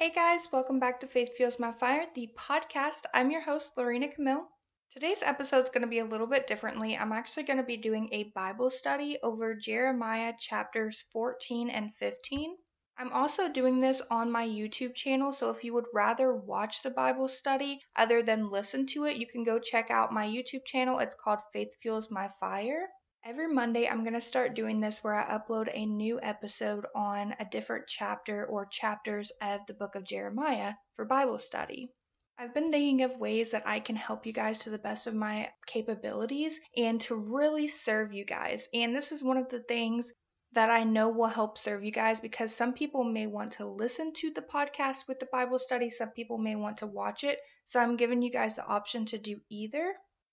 Hey guys, welcome back to Faith Fuels My Fire, the podcast. I'm your host, Lorena Camille. Today's episode is going to be a little bit differently. I'm actually going to be doing a Bible study over Jeremiah chapters 14 and 15. I'm also doing this on my YouTube channel, so if you would rather watch the Bible study other than listen to it, you can go check out my YouTube channel. It's called Faith Fuels My Fire. Every Monday, I'm going to start doing this where I upload a new episode on a different chapter or chapters of the book of Jeremiah for Bible study. I've been thinking of ways that I can help you guys to the best of my capabilities and to really serve you guys. And this is one of the things that I know will help serve you guys, because some people may want to listen to the podcast with the Bible study. Some people may want to watch it. So I'm giving you guys the option to do either.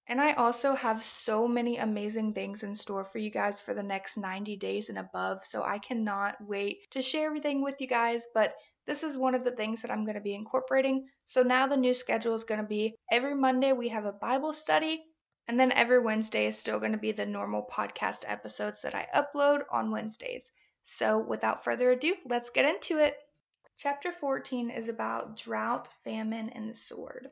And I also have so many amazing things in store for you guys for the next 90 days and above, so I cannot wait to share everything with you guys, but this is one of the things that I'm going to be incorporating. So now the new schedule is going to be every Monday we have a Bible study, and then every Wednesday is still going to be the normal podcast episodes that I upload on Wednesdays. So without further ado, let's get into it. Chapter 14 is about drought, famine, and the sword.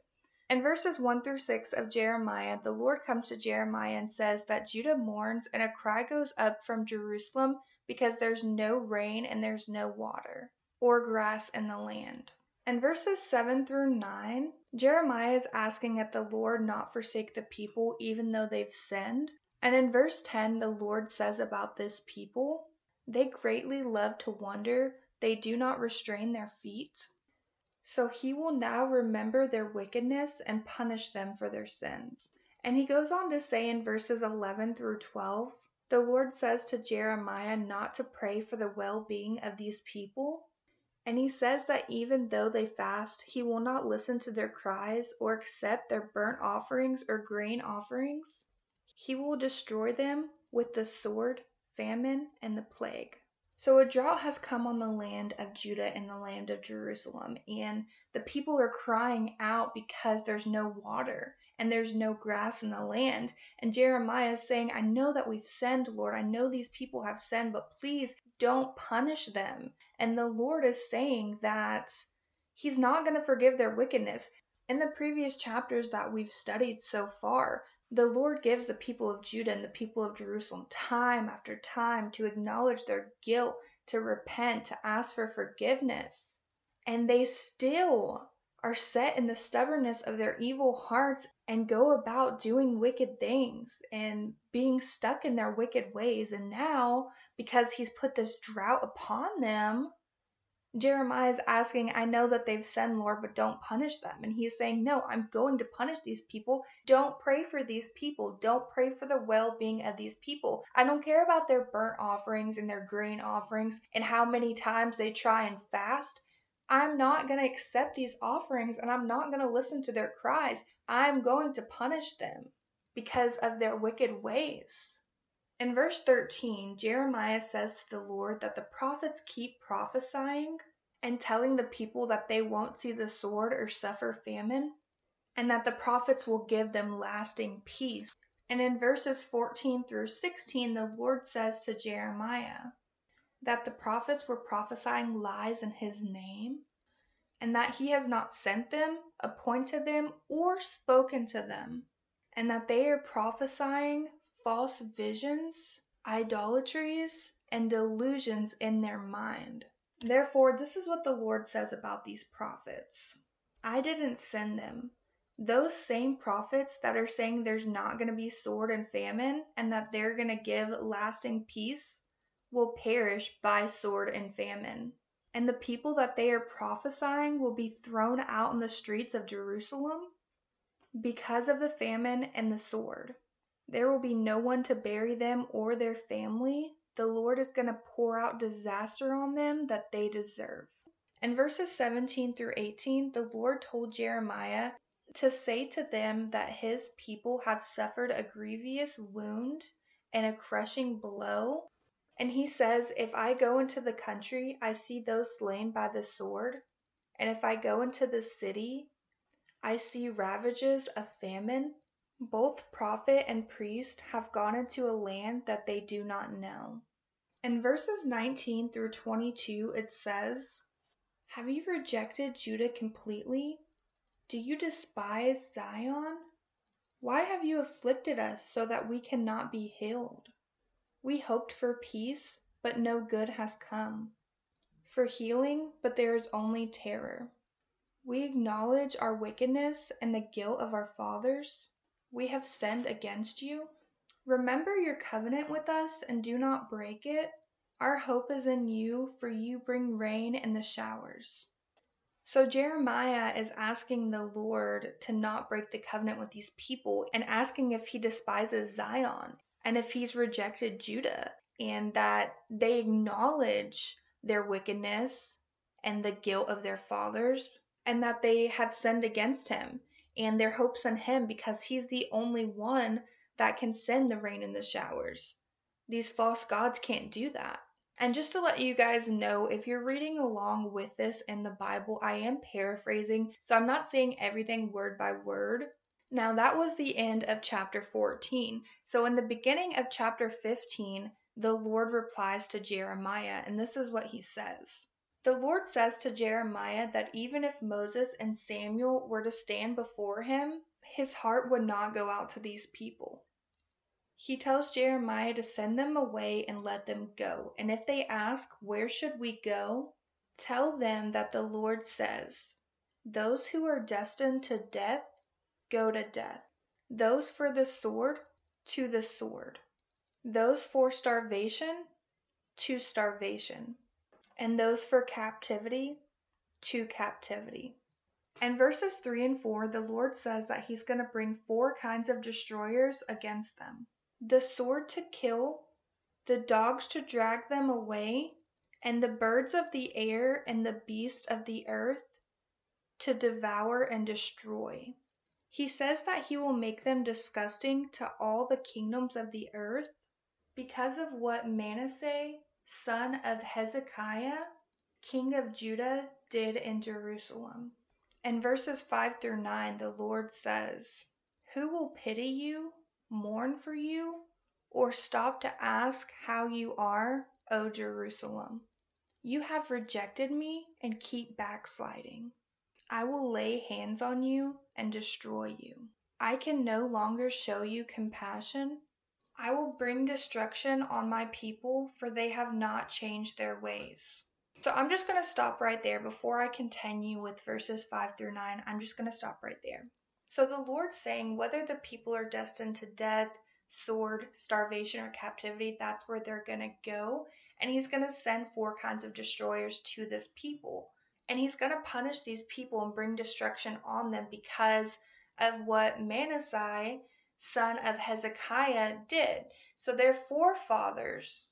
In verses 1 through 6 of Jeremiah, the Lord comes to Jeremiah and says that Judah mourns and a cry goes up from Jerusalem because there's no rain and there's no water or grass in the land. In verses 7 through 9, Jeremiah is asking that the Lord not forsake the people even though they've sinned. And in verse 10, the Lord says about this people, "They greatly love to wander, they do not restrain their feet. So he will now remember their wickedness and punish them for their sins." And he goes on to say in verses 11 through 12, the Lord says to Jeremiah not to pray for the well-being of these people. And he says that even though they fast, he will not listen to their cries or accept their burnt offerings or grain offerings. He will destroy them with the sword, famine, and the plague. So a drought has come on the land of Judah and the land of Jerusalem, and the people are crying out because there's no water and there's no grass in the land. And Jeremiah is saying, I know that we've sinned, Lord. I know these people have sinned, but please don't punish them. And the Lord is saying that he's not going to forgive their wickedness. In the previous chapters that we've studied so far, the Lord gives the people of Judah and the people of Jerusalem time after time to acknowledge their guilt, to repent, to ask for forgiveness. And they still are set in the stubbornness of their evil hearts and go about doing wicked things and being stuck in their wicked ways. And now, because he's put this drought upon them, Jeremiah is asking, I know that they've sinned, Lord, but don't punish them. And he's saying, no, I'm going to punish these people. Don't pray for these people. Don't pray for the well-being of these people. I don't care about their burnt offerings and their grain offerings and how many times they try and fast. I'm not going to accept these offerings, and I'm not going to listen to their cries. I'm going to punish them because of their wicked ways. In verse 13, Jeremiah says to the Lord that the prophets keep prophesying and telling the people that they won't see the sword or suffer famine, and that the prophets will give them lasting peace. And in verses 14 through 16, the Lord says to Jeremiah that the prophets were prophesying lies in his name, and that he has not sent them, appointed them, or spoken to them, and that they are prophesying false visions, idolatries, and delusions in their mind. Therefore, this is what the Lord says about these prophets. I didn't send them. Those same prophets that are saying there's not going to be sword and famine and that they're going to give lasting peace will perish by sword and famine. And the people that they are prophesying will be thrown out in the streets of Jerusalem because of the famine and the sword. There will be no one to bury them or their family. The Lord is going to pour out disaster on them that they deserve. In verses 17 through 18, the Lord told Jeremiah to say to them that his people have suffered a grievous wound and a crushing blow. And he says, if I go into the country, I see those slain by the sword. And if I go into the city, I see ravages of famine. Both prophet and priest have gone into a land that they do not know. In verses 19 through 22, it says, Have you rejected Judah completely? Do you despise Zion? Why have you afflicted us so that we cannot be healed? We hoped for peace, but no good has come. For healing, but there is only terror. We acknowledge our wickedness and the guilt of our fathers. We have sinned against you. Remember your covenant with us and do not break it. Our hope is in you, for you bring rain and the showers. So Jeremiah is asking the Lord to not break the covenant with these people and asking if he despises Zion and if he's rejected Judah and that they acknowledge their wickedness and the guilt of their fathers and that they have sinned against him and their hopes on him because he's the only one that can send the rain and the showers. These false gods can't do that. And just to let you guys know, if you're reading along with this in the Bible, I am paraphrasing, so I'm not saying everything word by word. Now, that was the end of chapter 14. So in the beginning of chapter 15, the Lord replies to Jeremiah, and this is what he says. The Lord says to Jeremiah that even if Moses and Samuel were to stand before him, his heart would not go out to these people. He tells Jeremiah to send them away and let them go. And if they ask, where should we go? Tell them that the Lord says, those who are destined to death, go to death. Those for the sword, to the sword. Those for starvation, to starvation. And those for captivity, to captivity. In verses 3 and 4, the Lord says that he's going to bring four kinds of destroyers against them. The sword to kill, the dogs to drag them away, and the birds of the air and the beasts of the earth to devour and destroy. He says that he will make them disgusting to all the kingdoms of the earth because of what Manasseh, son of Hezekiah, king of Judah, did in Jerusalem. In verses 5 through 9, the Lord says, who will pity you? Mourn for you, or stop to ask how you are, O Jerusalem. You have rejected me and keep backsliding. I will lay hands on you and destroy you. I can no longer show you compassion. I will bring destruction on my people, for they have not changed their ways. So I'm just going to stop right there. Before I continue with verses 5 through 9, I'm just going to stop right there. So the Lord's saying whether the people are destined to death, sword, starvation, or captivity, that's where they're going to go. And he's going to send four kinds of destroyers to this people. And he's going to punish these people and bring destruction on them because of what Manasseh, son of Hezekiah, did. So their forefathers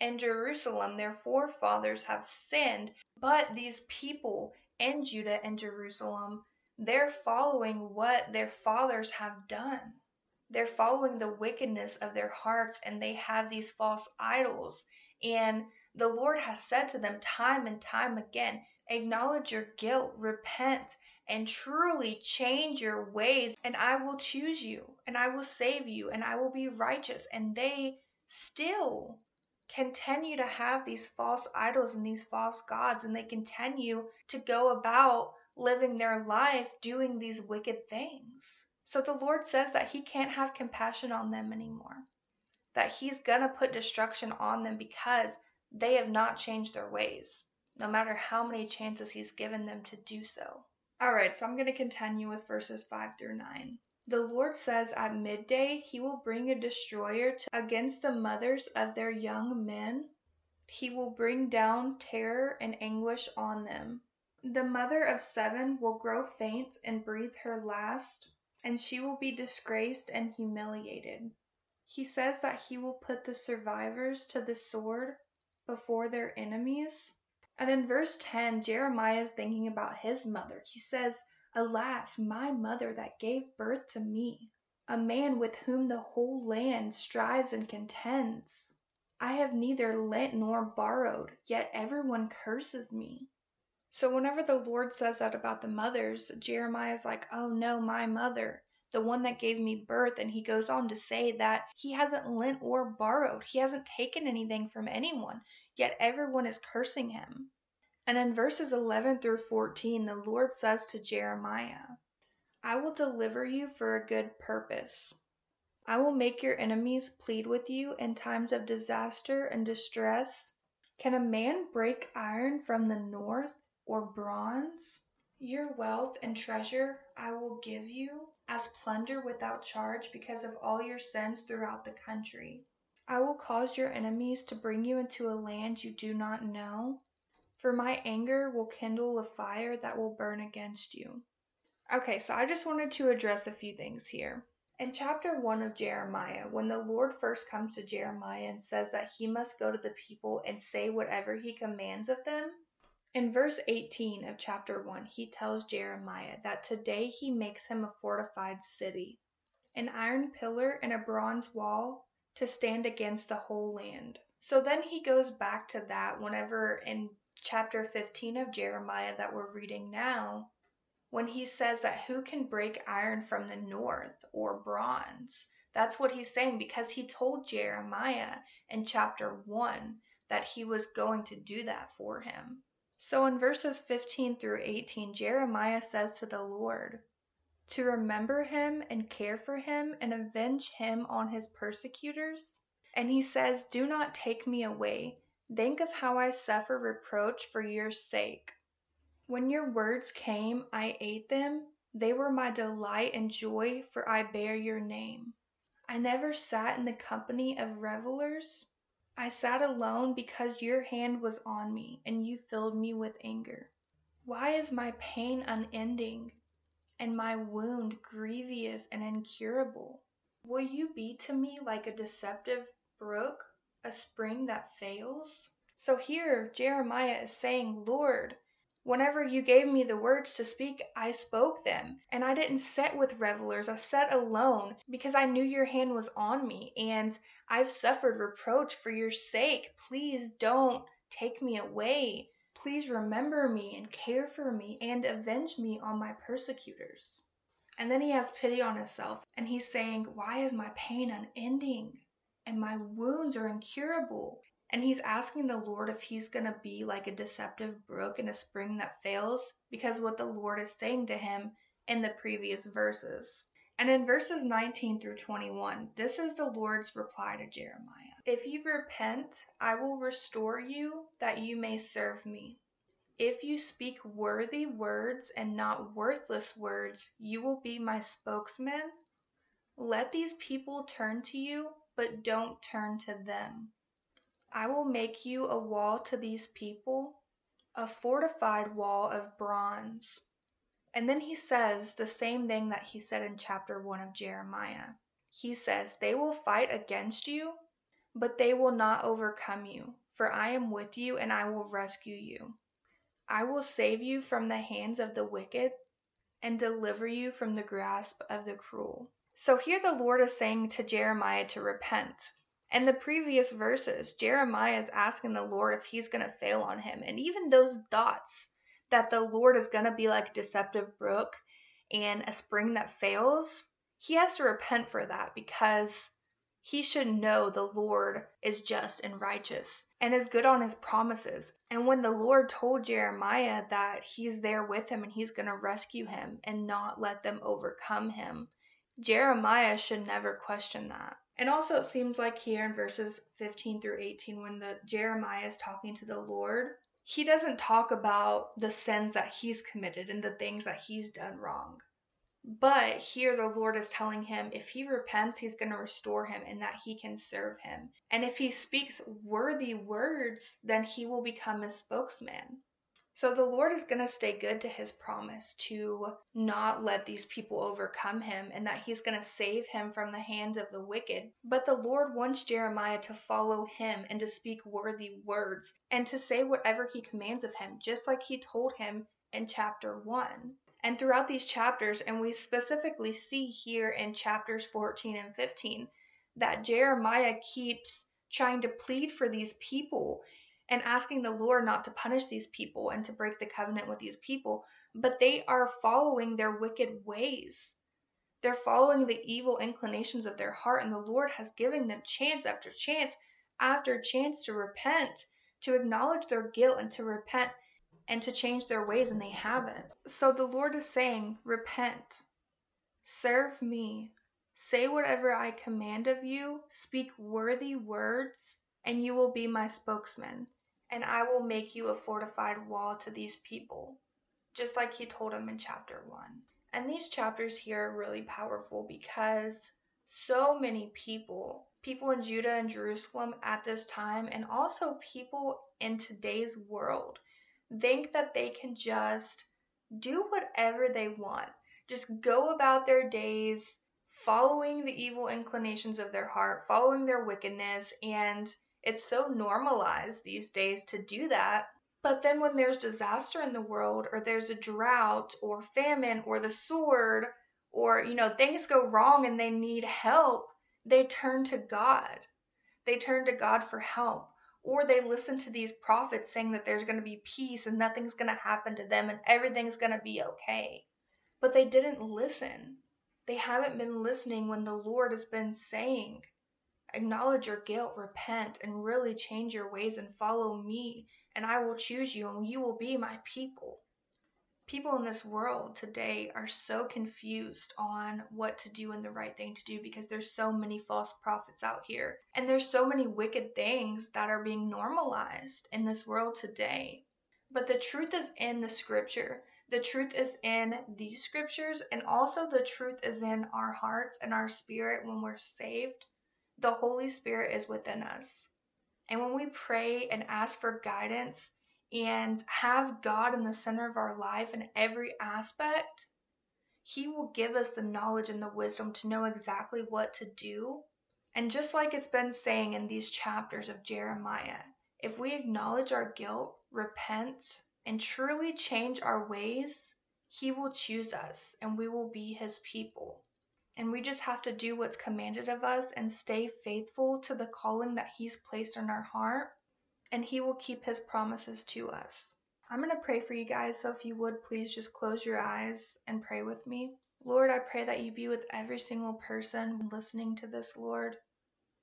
in Jerusalem, their forefathers have sinned, but these people in Judah and Jerusalem, they're following what their fathers have done. They're following the wickedness of their hearts, and they have these false idols. And the Lord has said to them time and time again, acknowledge your guilt, repent, and truly change your ways, and I will choose you, and I will save you, and I will be righteous. And they still continue to have these false idols and these false gods, and they continue to go about living their life doing these wicked things. So the Lord says that he can't have compassion on them anymore, that he's going to put destruction on them because they have not changed their ways, no matter how many chances he's given them to do so. All right, so I'm going to continue with verses 5 through 9. The Lord says at midday he will bring a destroyer against the mothers of their young men. He will bring down terror and anguish on them. The mother of 7 will grow faint and breathe her last, and she will be disgraced and humiliated. He says that he will put the survivors to the sword before their enemies. And in verse 10, Jeremiah is thinking about his mother. He says, alas, my mother that gave birth to me, a man with whom the whole land strives and contends. I have neither lent nor borrowed, yet everyone curses me. So whenever the Lord says that about the mothers, Jeremiah's like, oh no, my mother, the one that gave me birth. And he goes on to say that he hasn't lent or borrowed. He hasn't taken anything from anyone, yet everyone is cursing him. And in verses 11 through 14, the Lord says to Jeremiah, I will deliver you for a good purpose. I will make your enemies plead with you in times of disaster and distress. Can a man break iron from the north or bronze? Your wealth and treasure I will give you as plunder without charge because of all your sins throughout the country. I will cause your enemies to bring you into a land you do not know, for my anger will kindle a fire that will burn against you. Okay, so I just wanted to address a few things here. In chapter 1 of Jeremiah, when the Lord first comes to Jeremiah and says that he must go to the people and say whatever he commands of them, in verse 18 of chapter 1, he tells Jeremiah that today he makes him a fortified city, an iron pillar and a bronze wall to stand against the whole land. So then he goes back to that whenever in chapter 15 of Jeremiah that we're reading now, when he says that who can break iron from the north or bronze? That's what he's saying, because he told Jeremiah in chapter 1 that he was going to do that for him. So in verses 15 through 18, Jeremiah says to the Lord, to remember him and care for him and avenge him on his persecutors. And he says, do not take me away. Think of how I suffer reproach for your sake. When your words came, I ate them. They were my delight and joy, for I bear your name. I never sat in the company of revelers. I sat alone because your hand was on me, and you filled me with anger. Why is my pain unending, and my wound grievous and incurable? Will you be to me like a deceptive brook, a spring that fails? So here Jeremiah is saying, Lord, whenever you gave me the words to speak, I spoke them, and I didn't sit with revelers. I sat alone because I knew your hand was on me, and I've suffered reproach for your sake. Please don't take me away. Please remember me and care for me and avenge me on my persecutors. And then he has pity on himself, and he's saying, why is my pain unending, and my wounds are incurable? And he's asking the Lord if he's going to be like a deceptive brook and a spring that fails, because what the Lord is saying to him in the previous verses. And in verses 19 through 21, this is the Lord's reply to Jeremiah. If you repent, I will restore you that you may serve me. If you speak worthy words and not worthless words, you will be my spokesman. Let these people turn to you, but don't turn to them. I will make you a wall to these people, a fortified wall of bronze. And then he says the same thing that he said in chapter 1 of Jeremiah. He says, they will fight against you, but they will not overcome you, for I am with you and I will rescue you. I will save you from the hands of the wicked and deliver you from the grasp of the cruel. So here the Lord is saying to Jeremiah to repent. In the previous verses, Jeremiah is asking the Lord if he's going to fail on him. And even those thoughts that the Lord is going to be like a deceptive brook and a spring that fails, he has to repent for that, because he should know the Lord is just and righteous and is good on his promises. And when the Lord told Jeremiah that he's there with him and he's going to rescue him and not let them overcome him, Jeremiah should never question that. And also it seems like here in verses 15 through 18 when Jeremiah is talking to the Lord, he doesn't talk about the sins that he's committed and the things that he's done wrong. But here the Lord is telling him if he repents, he's going to restore him and that he can serve him. And if he speaks worthy words, then he will become his spokesman. So the Lord is going to stay good to his promise to not let these people overcome him and that he's going to save him from the hands of the wicked. But the Lord wants Jeremiah to follow him and to speak worthy words and to say whatever he commands of him, just like he told him in chapter 1. And throughout these chapters, and we specifically see here in chapters 14 and 15, that Jeremiah keeps trying to plead for these people and asking the Lord not to punish these people and to break the covenant with these people, but they are following their wicked ways. They're following the evil inclinations of their heart, and the Lord has given them chance after chance after chance to repent, to acknowledge their guilt and to repent. and to change their ways, and they haven't. So the Lord is saying, repent, serve me, say whatever I command of you, speak worthy words, and you will be my spokesman, and I will make you a fortified wall to these people, just like he told him in chapter 1. And these chapters here are really powerful because so many people in Judah and Jerusalem at this time, and also people in today's world, think that they can just do whatever they want, just go about their days following the evil inclinations of their heart, following their wickedness, and it's so normalized these days to do that. But then when there's disaster in the world, or there's a drought or famine or the sword, or, things go wrong and they need help, they turn to God. They turn to God for help. Or they listen to these prophets saying that there's going to be peace and nothing's going to happen to them and everything's going to be okay. But they didn't listen. They haven't been listening when the Lord has been saying, acknowledge your guilt, repent, and really change your ways and follow me, and I will choose you and you will be my people. People in this world today are so confused on what to do and the right thing to do because there's so many false prophets out here. And there's so many wicked things that are being normalized in this world today. But the truth is in the scripture. The truth is in these scriptures, and also the truth is in our hearts and our spirit when we're saved. The Holy Spirit is within us. And when we pray and ask for guidance, and have God in the center of our life in every aspect, he will give us the knowledge and the wisdom to know exactly what to do. And just like it's been saying in these chapters of Jeremiah, if we acknowledge our guilt, repent, and truly change our ways, he will choose us and we will be his people. And we just have to do what's commanded of us and stay faithful to the calling that he's placed in our heart. And he will keep his promises to us. I'm going to pray for you guys, so if you would, please just close your eyes and pray with me. Lord, I pray that you be with every single person listening to this, Lord.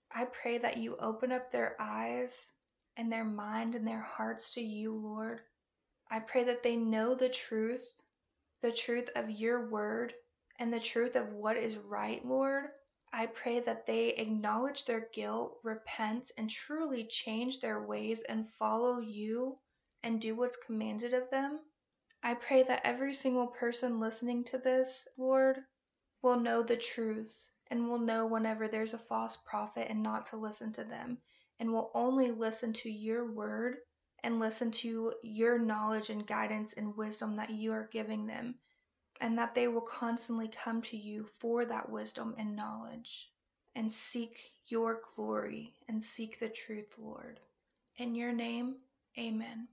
I pray that you open up their eyes and their mind and their hearts to you, Lord. I pray that they know the truth of your word, and the truth of what is right, Lord. I pray that they acknowledge their guilt, repent, and truly change their ways and follow you and do what's commanded of them. I pray that every single person listening to this, Lord, will know the truth and will know whenever there's a false prophet and not to listen to them, and will only listen to your word and listen to your knowledge and guidance and wisdom that you are giving them, and that they will constantly come to you for that wisdom and knowledge, and seek your glory, and seek the truth, Lord. In your name, amen.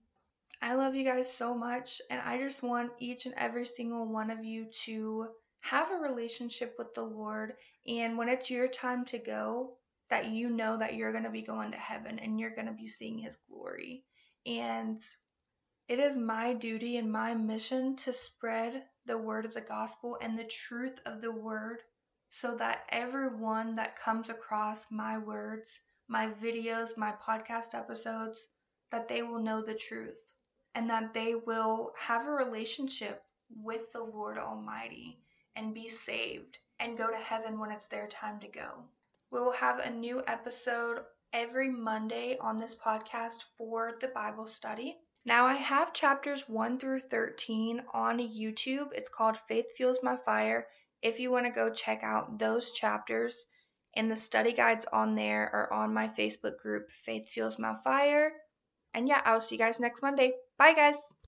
I love you guys so much, and I just want each and every single one of you to have a relationship with the Lord, and when it's your time to go, that you know that you're going to be going to heaven, and you're going to be seeing his glory. And it is my duty and my mission to spread the word of the gospel and the truth of the word, so that everyone that comes across my words, my videos, my podcast episodes, that they will know the truth and that they will have a relationship with the Lord Almighty and be saved and go to heaven when it's their time to go. We will have a new episode every Monday on this podcast for the Bible study. Now I have chapters 1 through 13 on YouTube. It's called Faith Fuels My Fire. If you want to go check out those chapters, and the study guides on there are on my Facebook group, Faith Fuels My Fire. And yeah, I'll see you guys next Monday. Bye guys.